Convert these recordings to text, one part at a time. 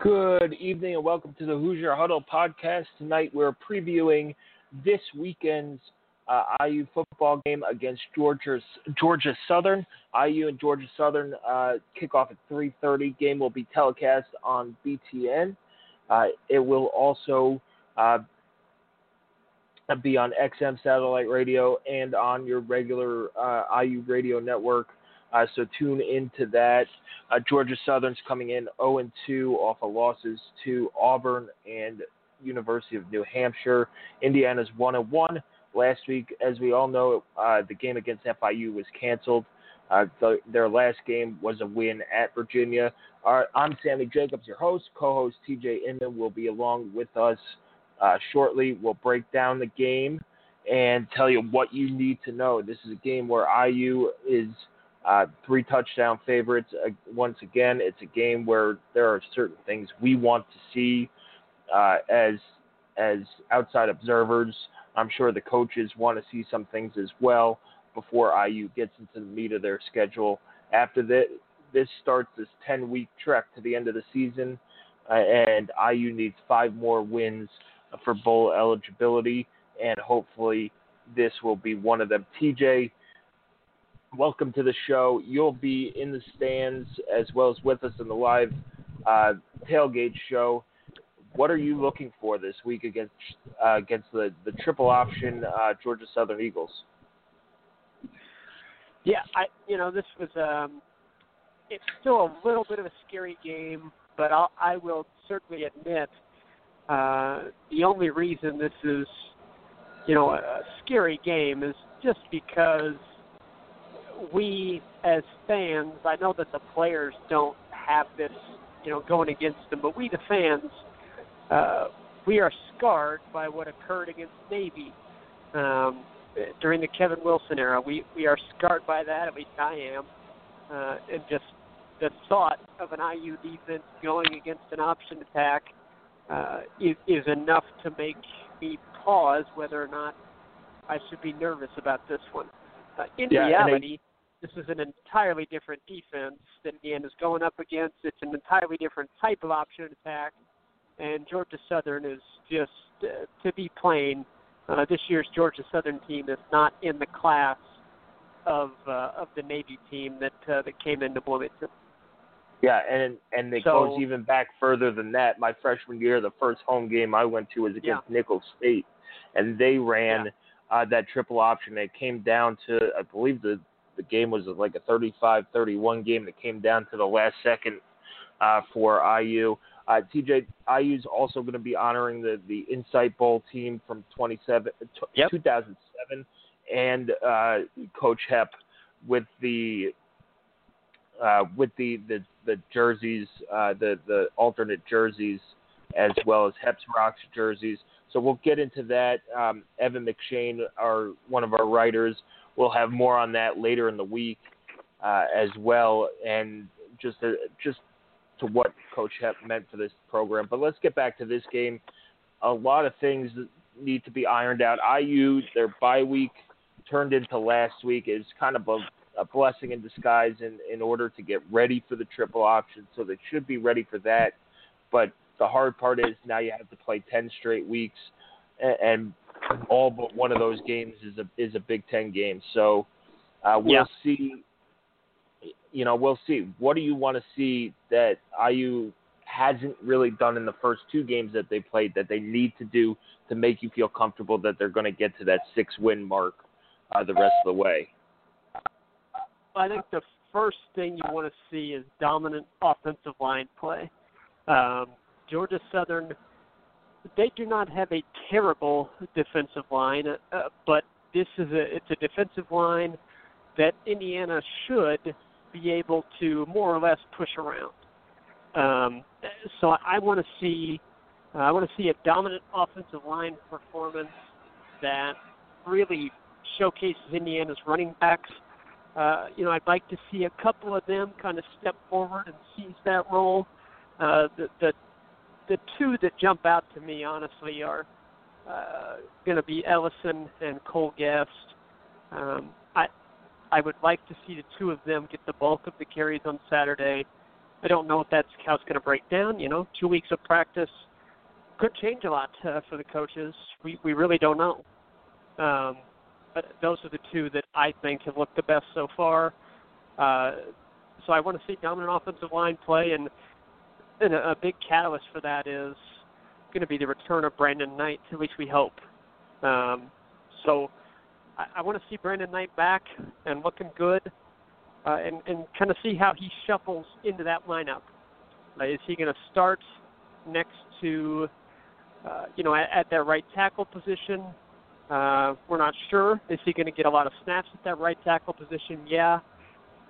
Good evening and welcome to the Hoosier Huddle podcast. Tonight we're previewing this weekend's IU football game against Georgia Southern. IU and Georgia Southern kick off at 3:30. Game will be telecast on BTN. It will also be on XM satellite radio and on your regular IU radio network. So tune into that. Georgia Southern's coming in 0-2 off of losses to Auburn and University of New Hampshire. Indiana's 1-1. Last week, as we all know, the game against FIU was canceled. Their last game was a win at Virginia. I'm Sammy Jacobs, your host. Co-host TJ Inman will be along with us shortly. We'll break down the game and tell you what you need to know. This is a game where IU is three touchdown favorites. Once again, it's a game where there are certain things we want to see as outside observers. I'm sure the coaches want to see some things as well before IU gets into the meat of their schedule. After this starts this 10-week trek to the end of the season, and IU needs 5 more wins for bowl eligibility, and hopefully this will be one of them. TJ, welcome to the show. You'll be in the stands as well as with us in the live tailgate show. What are you looking for this week against the triple option Georgia Southern Eagles? Yeah, this was it's still a little bit of a scary game, but I will certainly admit the only reason this is a scary game is just because we, as fans, I know that the players don't have this, going against them, but we, the fans, we are scarred by what occurred against Navy during the Kevin Wilson era. We are scarred by that, at least I am, and just the thought of an IU defense going against an option attack is enough to make me pause whether or not I should be nervous about this one. In reality, this is an entirely different defense that Indiana's going up against. It's an entirely different type of option attack, and Georgia Southern is just, to be plain, this year's Georgia Southern team is not in the class of the Navy team that came into Williamson. Yeah, and it goes even back further than that. My freshman year, the first home game I went to was against Nicholls State, and they ran that triple option. It came down to, I believe the game was like a 35-31 game that came down to the last second for IU. TJ, IU's also going to be honoring the Insight Bowl team from 2007 and Coach Hepp with the jerseys, the alternate jerseys, as well as Hepp's Rocks jerseys. So we'll get into that. Evan McShane, one of our writers, will have more on that later in the week as well, and just to what Coach Hepp meant for this program. But let's get back to this game. A lot of things need to be ironed out. IU, their bye week turned into last week. It's kind of a blessing in disguise in order to get ready for the triple option, so they should be ready for that. But the hard part is now you have to play 10 straight weeks, and all but one of those games is a Big Ten game. So we'll see. We'll see. What do you want to see that IU hasn't really done in the first 2 games that they played that they need to do to make you feel comfortable that they're going to get to that 6-win mark the rest of the way? I think the first thing you want to see is dominant offensive line play. Georgia Southern, they do not have a terrible defensive line, but it's a defensive line that Indiana should be able to more or less push around. So I want to see a dominant offensive line performance that really showcases Indiana's running backs. I'd like to see a couple of them kind of step forward and seize that role. The two that jump out to me, honestly, are going to be Ellison and Cole Guest. I would like to see the two of them get the bulk of the carries on Saturday. I don't know if that's how it's going to break down. 2 weeks of practice could change a lot for the coaches. We really don't know. But those are the two that I think have looked the best so far. So I want to see dominant offensive line play, and a big catalyst for that is going to be the return of Brandon Knight, at least we hope. So I want to see Brandon Knight back and looking good, and kind of see how he shuffles into that lineup. Is he going to start next to, at that right tackle position? We're not sure. Is he going to get a lot of snaps at that right tackle position? Yeah,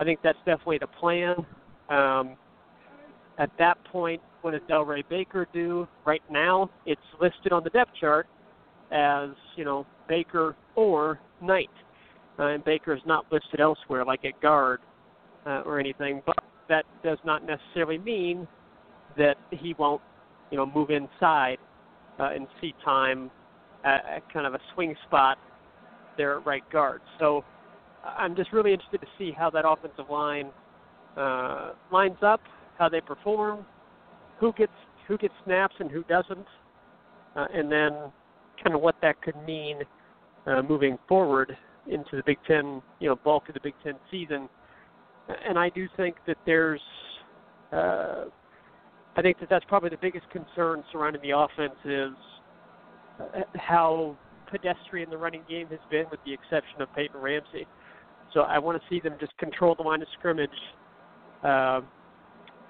I think that's definitely the plan. At that point, what does Delray Baker do? Right now, it's listed on the depth chart as, Baker or Knight. And Baker is not listed elsewhere, like at guard or anything. But that does not necessarily mean that he won't, move inside and see time at kind of a swing spot there at right guard. So I'm just really interested to see how that offensive line lines up, how they perform, who gets snaps and who doesn't, and then kind of what that could mean moving forward into the Big Ten, bulk of the Big Ten season. And I do think that that's probably the biggest concern surrounding the offense is how pedestrian the running game has been, with the exception of Peyton Ramsey. So I want to see them just control the line of scrimmage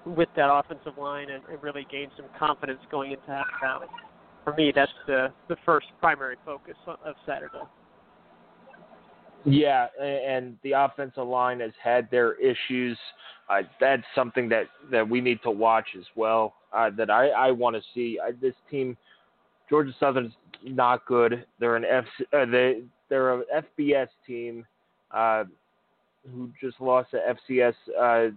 with that offensive line and really gain some confidence going into halftime. For me, that's the first primary focus of Saturday. Yeah, and the offensive line has had their issues. That's something that we need to watch as well, that I want to see. This team, Georgia Southern's not good. They're they're an FBS team who just lost to FCS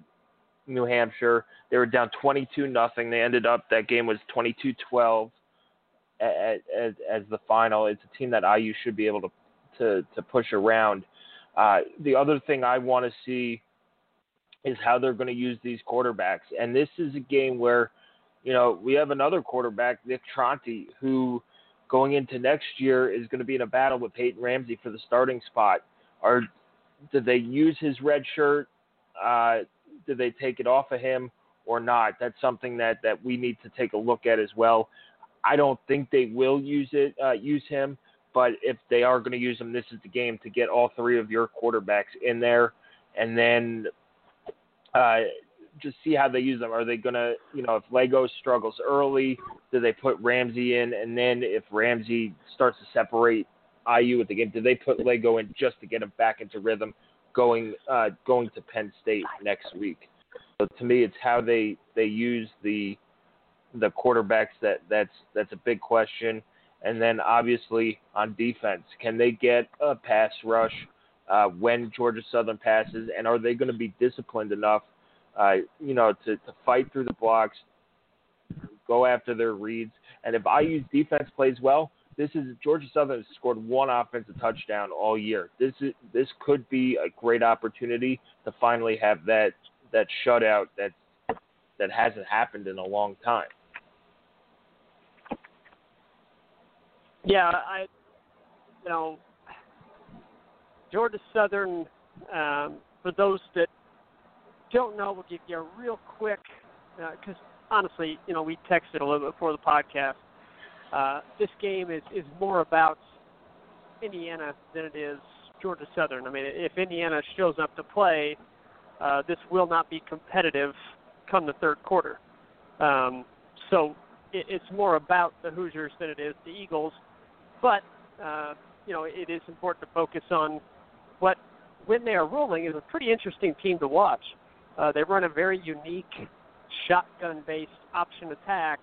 New Hampshire. They were down 22-0. They ended up, that game was 22-12 as the final. It's a team that IU should be able to push around. The other thing I want to see is how they're going to use these quarterbacks. And this is a game where, we have another quarterback, Nick Tronti, who going into next year is going to be in a battle with Peyton Ramsey for the starting spot. Do they use his red shirt? Do they take it off of him or not? That's something that we need to take a look at as well. I don't think they will use him, but if they are going to use him, this is the game to get all three of your quarterbacks in there and then just see how they use them. Are they going to, if Lego struggles early, do they put Ramsey in? And then if Ramsey starts to separate IU at the game, do they put Lego in just to get him back into rhythm going to Penn State next week? So to me, it's how they use the quarterbacks that's a big question. And then obviously on defense, can they get a pass rush when Georgia Southern passes? And are they going to be disciplined enough, to fight through the blocks, go after their reads? And if IU's defense plays well, Georgia Southern has scored one offensive touchdown all year. This could be a great opportunity to finally have that shutout that hasn't happened in a long time. Yeah, Georgia Southern, for those that don't know, we'll give you a real quick, because honestly, we texted a little bit before the podcast. This game is more about Indiana than it is Georgia Southern. I mean, if Indiana shows up to play, this will not be competitive come the third quarter. So it's more about the Hoosiers than it is the Eagles. But, you know, it is important to focus on what, when they are rolling, is a pretty interesting team to watch. They run a very unique shotgun-based option attack,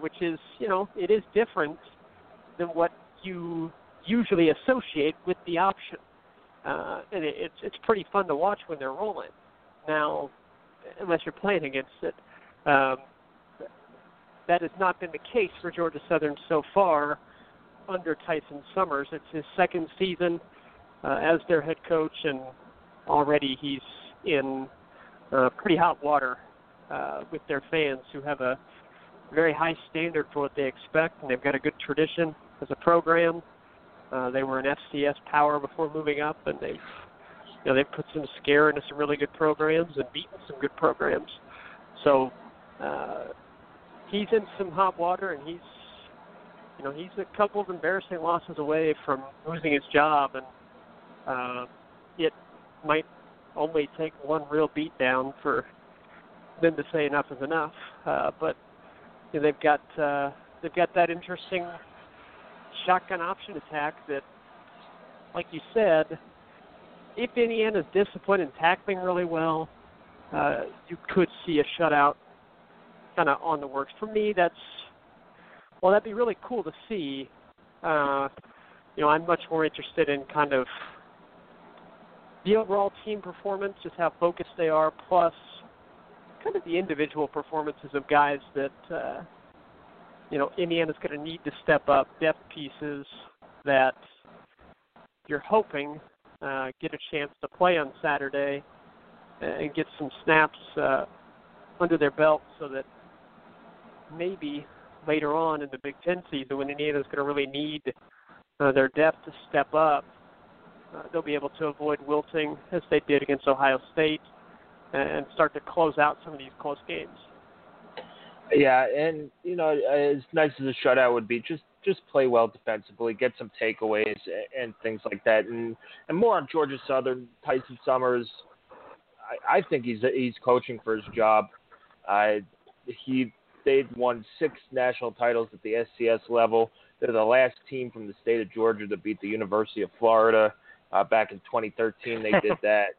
which is, you know, it is different than what you usually associate with the option. And it's pretty fun to watch when they're rolling. Now, unless you're playing against it, that has not been the case for Georgia Southern so far under Tyson Summers. It's his second season as their head coach, and already he's in pretty hot water with their fans, who have a very high standard for what they expect, and they've got a good tradition as a program. They were an FCS power before moving up, and they've, you know, they've put some scare into some really good programs and beaten some good programs. So he's in some hot water, and he's, you know, he's a couple of embarrassing losses away from losing his job, and it might only take one real beatdown for them to say enough is enough. But you know, they've got that interesting shotgun option attack that, like you said, if Indiana's disciplined and tackling really well, you could see a shutout kind of on the works. For me, that's, well, that'd be really cool to see. You know, I'm much more interested in kind of the overall team performance, just how focused they are, plus kind of the individual performances of guys that, you know, Indiana's going to need to step up, depth pieces that you're hoping get a chance to play on Saturday and get some snaps under their belt, so that maybe later on in the Big Ten season, when Indiana's going to really need their depth to step up, they'll be able to avoid wilting as they did against Ohio State and start to close out some of these close games. Yeah, and, you know, as nice as a shutout would be, just play well defensively, get some takeaways and things like that. And more on Georgia Southern, Tyson Summers, I think he's coaching for his job. They've won 6 national titles at the SCS level. They're the last team from the state of Georgia to beat the University of Florida back in 2013. They did that.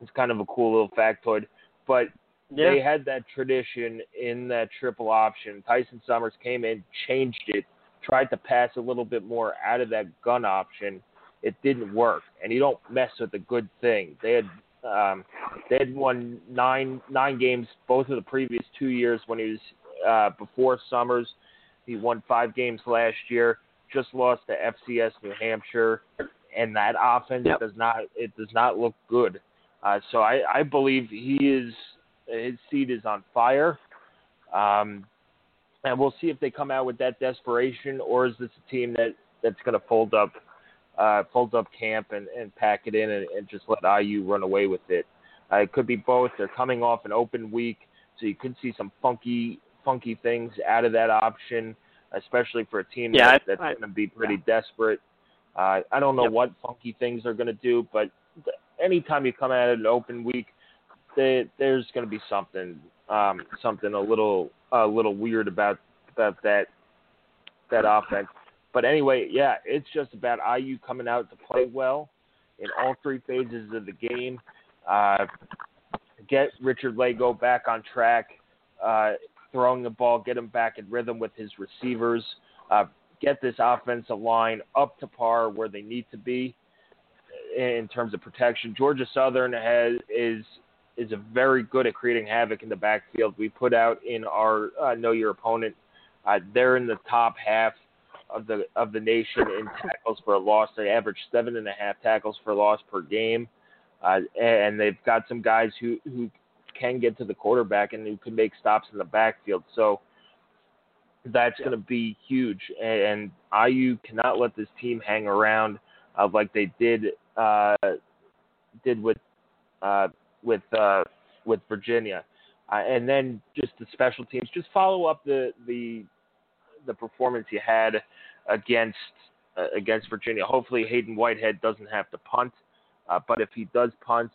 It's kind of a cool little factoid. But yeah, they had that tradition in that triple option. Tyson Summers came in, changed it, tried to pass a little bit more out of that gun option. It didn't work, and you don't mess with a good thing. They had won nine games both of the previous 2 years when he was before Summers. He won 5 games last year, just lost to FCS New Hampshire, and that offense does not look good. So I believe his seat is on fire, and we'll see if they come out with that desperation, or is this a team that's going to fold up camp and pack it in and just let IU run away with it. It could be both. They're coming off an open week, so you could see some funky things out of that option, especially for a team that's going to be pretty desperate. I don't know what funky things they're going to do, but anytime you come at an open week, there's going to be something a little weird about that offense. But anyway, yeah, it's just about IU coming out to play well in all 3 phases of the game. Get Richard Lego back on track, throwing the ball, get him back in rhythm with his receivers, get this offensive line up to par where they need to be in terms of protection. Georgia Southern is very good at creating havoc in the backfield. We put out in our Know Your Opponent, they're in the top half of the nation in tackles for a loss. They average 7.5 tackles for loss per game, and they've got some guys who can get to the quarterback and who can make stops in the backfield. So that's going to be huge, and IU cannot let this team hang around like they did with Virginia. And then just the special teams, just follow up the performance you had against against Virginia. Hopefully Hayden Whitehead doesn't have to punt, but if he does punt,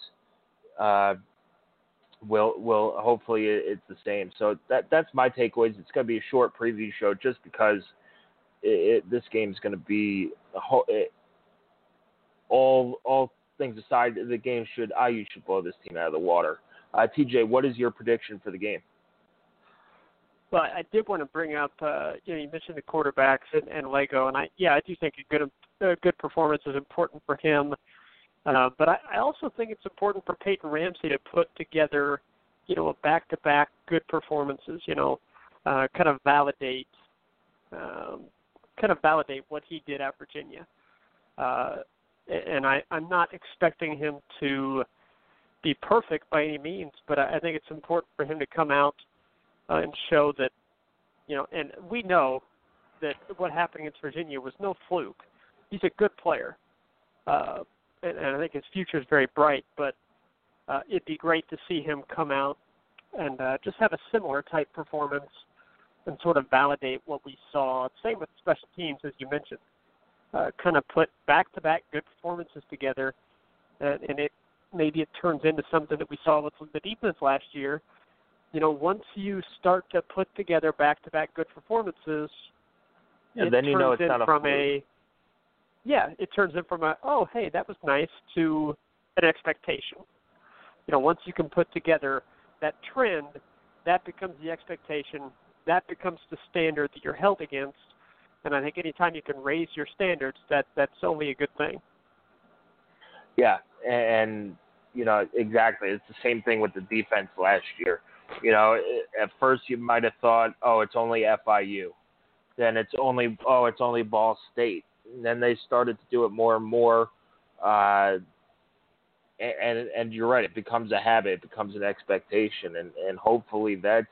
we'll hopefully it's the same. So that's my takeaways. It's going to be a short preview show just because this game is going to be all things aside. The game IU should blow this team out of the water. TJ, what is your prediction for the game? Well, I did want to bring up, you mentioned the quarterbacks and Lego, and I do think a good performance is important for him. But I also think it's important for Peyton Ramsey to put together, a back-to-back good performances, kind of validate what he did at Virginia. And I'm not expecting him to be perfect by any means, but I think it's important for him to come out and show that, and we know that what happened against Virginia was no fluke. He's a good player, and I think his future is very bright, but it'd be great to see him come out and just have a similar type performance and sort of validate what we saw. Same with special teams, as you mentioned. Kind of put back-to-back good performances together, and maybe it turns into something that we saw with the defense last year. Once you start to put together back-to-back good performances, it turns in from a, oh, hey, that was nice, to an expectation. Once you can put together that trend, that becomes the expectation, that becomes the standard that you're held against, and I think anytime you can raise your standards, that's only a good thing. Yeah, and, exactly. It's the same thing with the defense last year. At first you might have thought, oh, it's only FIU. Then it's only Ball State. And then they started to do it more and more. And you're right. It becomes a habit. It becomes an expectation. And hopefully that's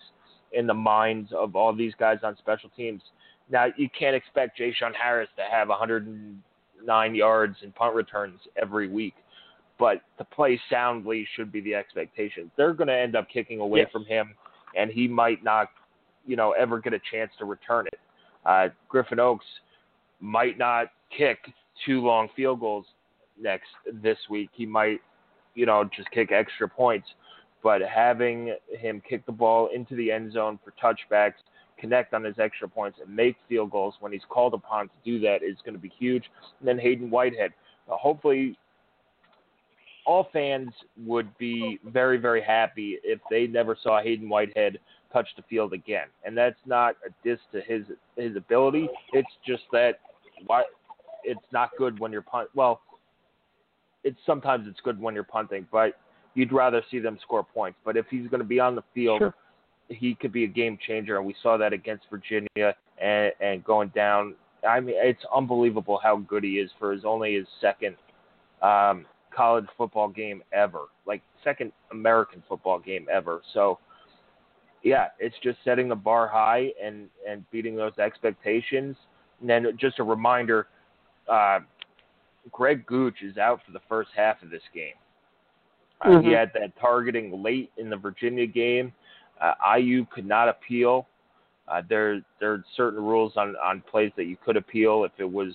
in the minds of all these guys on special teams. Now, you can't expect Ja'Shawn Harris to have 109 yards in punt returns every week. But to play soundly should be the expectation. They're going to end up kicking away from him, and he might not, ever get a chance to return it. Griffin Oaks might not kick two long field goals this week. He might, just kick extra points. But having him kick the ball into the end zone for touchbacks, connect on his extra points, and make field goals when he's called upon to do that is going to be huge. And then Hayden Whitehead. Hopefully all fans would be very, very happy if they never saw Hayden Whitehead touch the field again. And that's not a diss to his ability. It's just that it's not good when you're punting. Well, sometimes it's good when you're punting, but you'd rather see them score points. But if he's going to be on the field, sure, he could be a game changer. And we saw that against Virginia and going down. I mean, it's unbelievable how good he is for his second college football game ever, like second American football game ever. So yeah, it's just setting the bar high and beating those expectations. And then just a reminder, Greg Gooch is out for the first half of this game. He had that targeting late in the Virginia game. IU could not appeal. There are certain rules on plays that you could appeal if it was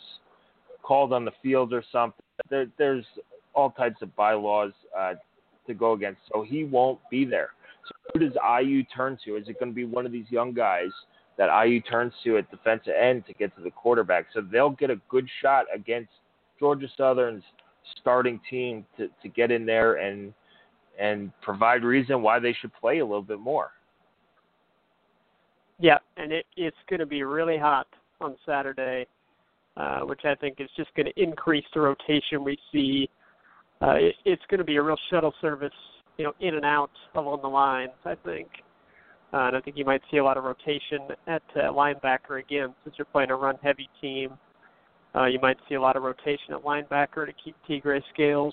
called on the field or something. There's all types of bylaws to go against, so he won't be there. So who does IU turn to? Is it going to be one of these young guys that IU turns to at defensive end to get to the quarterback? So they'll get a good shot against Georgia Southern's starting team to get in there and provide reason why they should play a little bit more. Yeah, and it's going to be really hot on Saturday, which I think is just going to increase the rotation we see. It's going to be a real shuttle service, in and out along the lines, I think. And I think you might see a lot of rotation at linebacker again, since you're playing a run-heavy team. You might see a lot of rotation at linebacker to keep Tigray Scales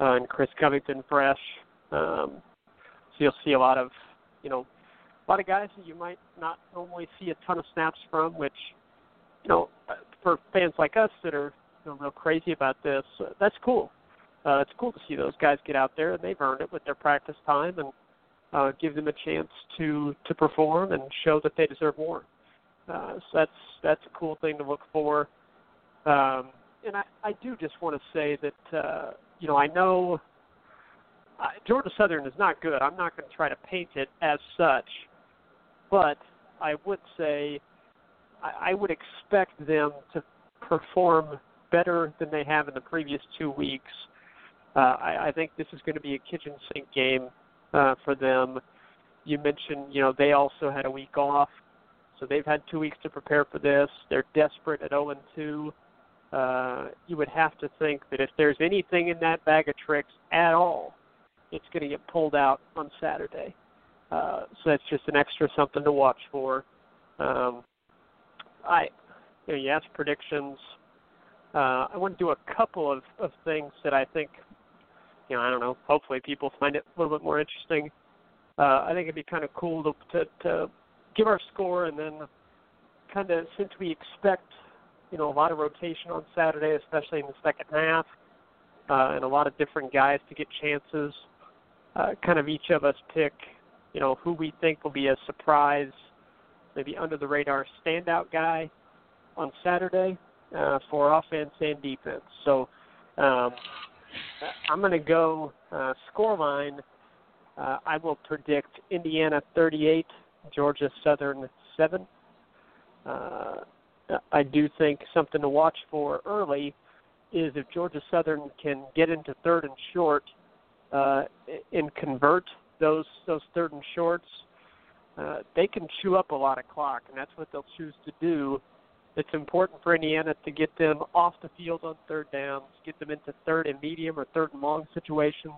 and Chris Covington fresh. So you'll see a lot of, a lot of guys that you might not normally see a ton of snaps from, which, for fans like us that are real crazy about this, that's cool. It's cool to see those guys get out there, and they've earned it with their practice time, and give them a chance to perform and show that they deserve more. So that's a cool thing to look for. And I do just want to say that, you know, I know Georgia Southern is not good. I'm not going to try to paint it as such. But I would say I would expect them to perform better than they have in the previous 2 weeks. I think this is going to be a kitchen sink game for them. You mentioned, you know, they also had a week off, so they've had 2 weeks to prepare for this. They're desperate at 0-2. You would have to think that if there's anything in that bag of tricks at all, it's going to get pulled out on Saturday. So that's just an extra something to watch for. You know, you asked predictions. I want to do a couple of things that I think, you know, I don't know, hopefully people find it a little bit more interesting. I think it'd be kind of cool to give our score, and then kind of, since we expect, you know, a lot of rotation on Saturday, especially in the second half, and a lot of different guys to get chances, kind of each of us pick, you know, who we think will be a surprise, maybe under-the-radar standout guy on Saturday for offense and defense. So I'm going to go scoreline. I will predict Indiana 38, Georgia Southern 7. I do think something to watch for early is if Georgia Southern can get into third and short and convert those third and shorts, they can chew up a lot of clock, and that's what they'll choose to do. It's important for Indiana to get them off the field on third downs, get them into third and medium or third and long situations,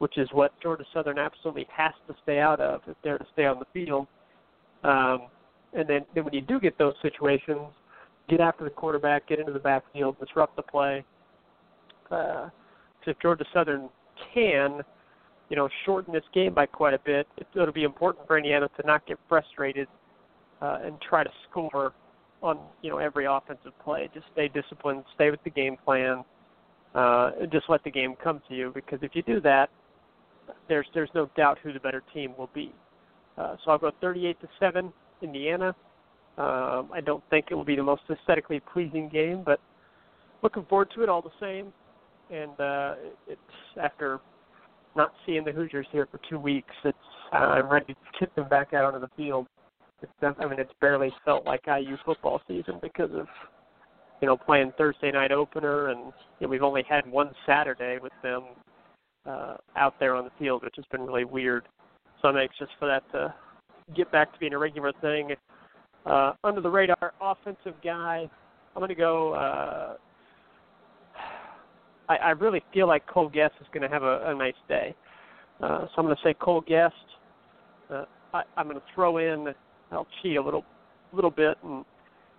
which is what Georgia Southern absolutely has to stay out of if they're to stay on the field. And then when you do get those situations, get after the quarterback, get into the backfield, disrupt the play. So if Georgia Southern can, you know, shorten this game by quite a bit, it'll be important for Indiana to not get frustrated and try to score on, you know, every offensive play. Just stay disciplined, stay with the game plan, and just let the game come to you, because if you do that, there's no doubt who the better team will be. So I'll go 38-7, Indiana. I don't think it will be the most aesthetically pleasing game, but looking forward to it all the same. And it's after not seeing the Hoosiers here for 2 weeks, I'm ready to kick them back out onto the field. It's barely felt like IU football season because of, you know, playing Thursday night opener, and you know, we've only had one Saturday with them out there on the field, which has been really weird. So I'm anxious for that to get back to being a regular thing. Under the radar offensive guy, I'm going to go I really feel like Cole Guest is going to have a nice day. So I'm going to say Cole Guest. I'm going to throw in, I'll cheat a little bit, and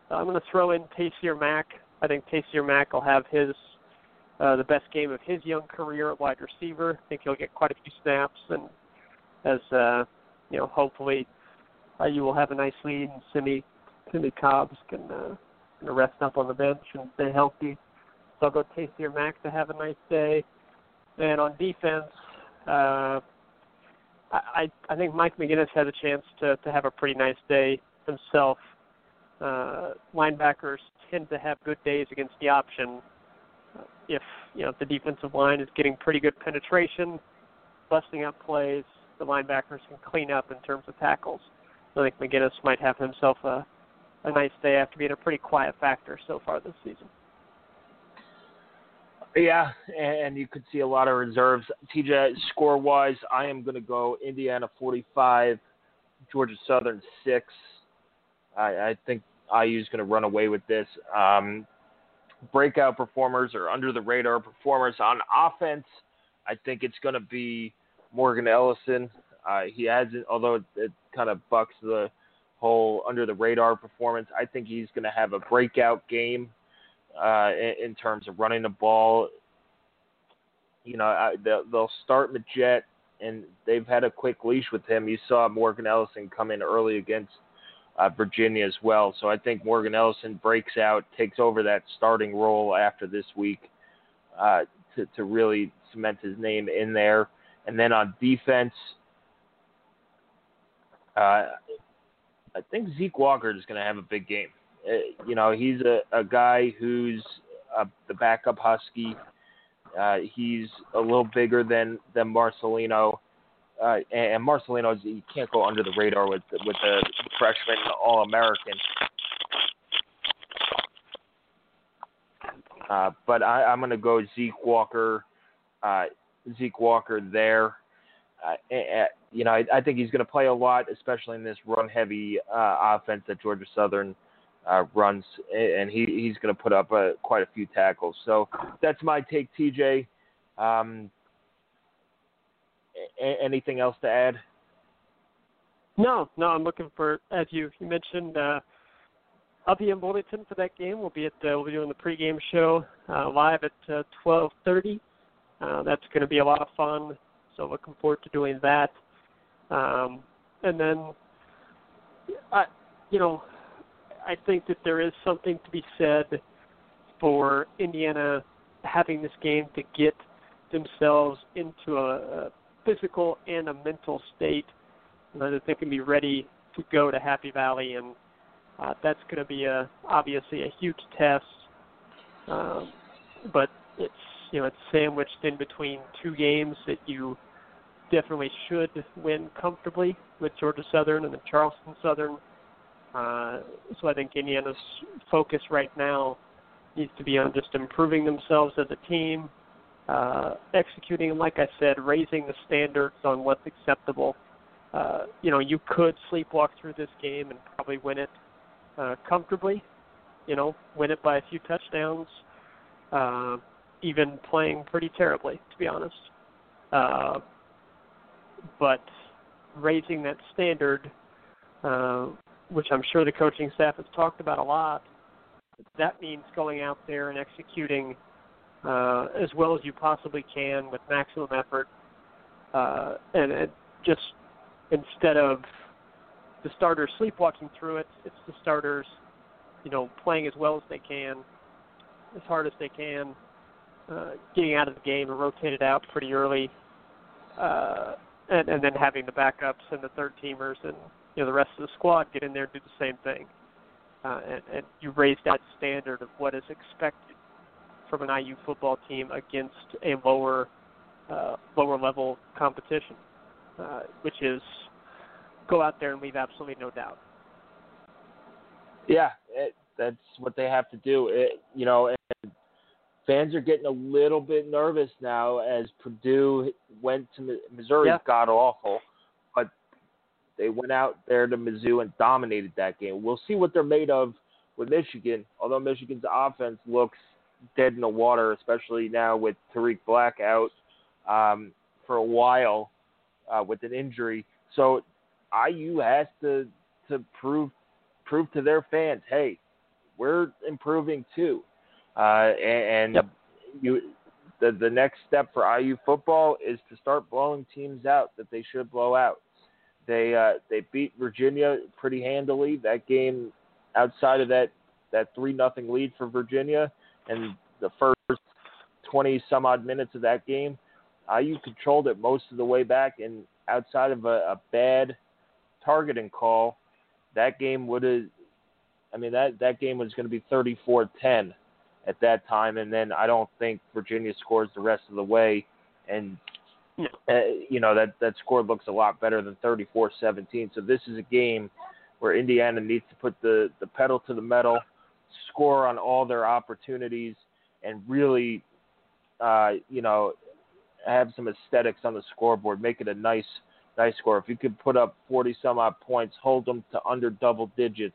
I'm going to throw in Taysier Mack. I think Taysier Mack will have his the best game of his young career at wide receiver. I think he'll get quite a few snaps, and as you know, hopefully you will have a nice lead, and Sammy Jacobs can rest up on the bench and stay healthy. So I'll go Taysier Mack to have a nice day. And on defense, I think Mike McGinnis has a chance to have a pretty nice day himself. Linebackers tend to have good days against the option. If you know, if the defensive line is getting pretty good penetration, busting up plays, the linebackers can clean up in terms of tackles. I think McGinnis might have himself a nice day after being a pretty quiet factor so far this season. Yeah, and you could see a lot of reserves. TJ, score-wise, I am going to go Indiana 45, Georgia Southern 6. I think IU is going to run away with this. Breakout performers or under-the-radar performers on offense, I think it's going to be Morgan Ellison. He hasn't, although it kind of bucks the whole under-the-radar performance, I think he's going to have a breakout game in terms of running the ball. You know, they'll start Majette, and they've had a quick leash with him. You saw Morgan Ellison come in early against Virginia as well. So I think Morgan Ellison breaks out, takes over that starting role after this week to really cement his name in there. And then on defense, I think Zeke Walker is going to have a big game. you know, he's a guy who's the backup Husky. He's a little bigger than Marcelino. And Marcelino, he can't go under the radar with the freshman All-American. But I'm going to go Zeke Walker there. You know, I think he's going to play a lot, especially in this run-heavy offense that Georgia Southern runs, and he's going to put up quite a few tackles. So that's my take, TJ. Anything else to add? No, I'm looking for, as you mentioned, I'll be in Bloomington for that game. We'll be doing the pregame show live at 12:30. That's going to be a lot of fun, so looking forward to doing that. And then, I think that there is something to be said for Indiana having this game to get themselves into a physical and a mental state that they can be ready to go to Happy Valley, and that's going to be obviously a huge test. But it's sandwiched in between two games that you definitely should win comfortably with Georgia Southern and the Charleston Southern. So I think Indiana's focus right now needs to be on just improving themselves as a team, executing, and like I said, raising the standards on what's acceptable. You could sleepwalk through this game and probably win it comfortably, win it by a few touchdowns, even playing pretty terribly, to be honest. But raising that standard, which I'm sure the coaching staff has talked about a lot, that means going out there and executing as well as you possibly can with maximum effort, and it just instead of the starters sleepwalking through it, it's the starters, playing as well as they can, as hard as they can, getting out of the game and rotated out pretty early, and then having the backups and the third-teamers and the rest of the squad get in there and do the same thing. And you raise that standard of what is expected from an IU football team against a lower level competition, which is go out there and leave absolutely no doubt. Yeah, that's what they have to do. And fans are getting a little bit nervous now as Purdue went to Missouri. Yeah. Got awful, but they went out there to Mizzou and dominated that game. We'll see what they're made of with Michigan, although Michigan's offense looks dead in the water, especially now with Tariq Black out for a while with an injury. So IU has to prove to their fans, hey, we're improving too. Yep. The next step for IU football is to start blowing teams out that they should blow out. They beat Virginia pretty handily. That game, outside of that 3-0 lead for Virginia, and the first 20-some-odd minutes of that game, IU controlled it most of the way back, and outside of a bad targeting call, that game that game was going to be 34-10 at that time, and then I don't think Virginia scores the rest of the way, and that score looks a lot better than 34-17, so this is a game where Indiana needs to put the pedal to the metal, score on all their opportunities, and really, have some aesthetics on the scoreboard. Make it a nice score. If you could put up 40-some-odd points, hold them to under double digits,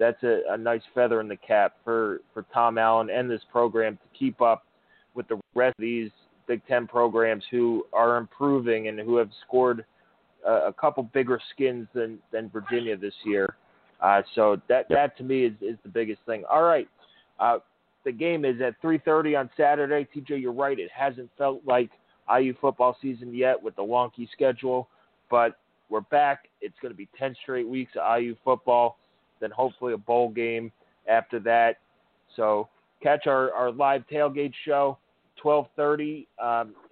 that's a nice feather in the cap for Tom Allen and this program to keep up with the rest of these Big Ten programs who are improving and who have scored a couple bigger skins than Virginia this year. So that to me is the biggest thing. All right. The game is at 3:30 on Saturday. TJ, you're right. It hasn't felt like IU football season yet with the wonky schedule, but we're back. It's going to be 10 straight weeks of IU football, then hopefully a bowl game after that. So catch our live tailgate show, 12:30.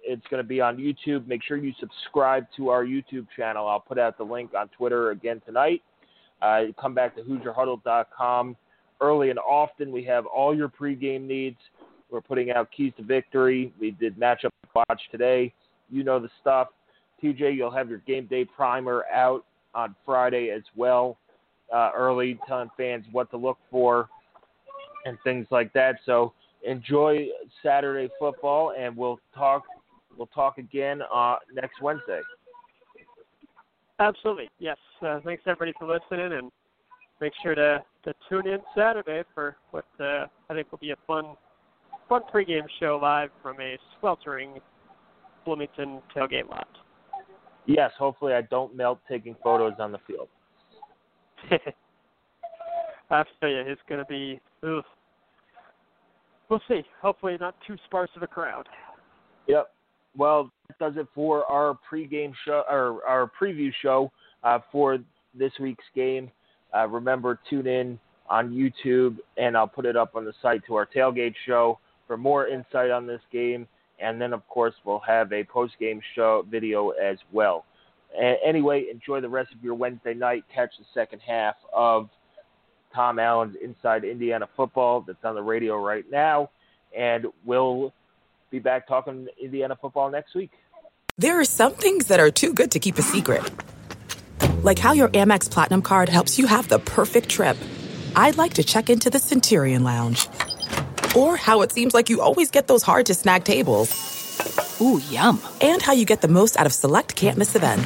It's going to be on YouTube. Make sure you subscribe to our YouTube channel. I'll put out the link on Twitter again tonight. Come back to HoosierHuddle.com early and often. We have all your pregame needs. We're putting out keys to victory. We did matchup watch today. You know the stuff. TJ, you'll have your game day primer out on Friday as well, early, telling fans what to look for and things like that. So enjoy Saturday football, and we'll talk again next Wednesday. Absolutely, yes. Thanks, everybody, for listening, and make sure to tune in Saturday for what I think will be a fun pregame show live from a sweltering Bloomington tailgate lot. Yes, hopefully I don't melt taking photos on the field. I feel you. It's going to be – we'll see. Hopefully not too sparse of a crowd. Yep. Well, that does it for our pregame show or our preview show for this week's game. Remember, tune in on YouTube, and I'll put it up on the site to our tailgate show for more insight on this game. And then, of course, we'll have a post-game show video as well. Anyway, enjoy the rest of your Wednesday night. Catch the second half of Tom Allen's Inside Indiana Football that's on the radio right now. And we'll be back talking Indiana football next week. There are some things that are too good to keep a secret. Like how your Amex Platinum card helps you have the perfect trip. I'd like to check into the Centurion Lounge. Or how it seems like you always get those hard-to-snag tables. Ooh, yum. And how you get the most out of select can't-miss events.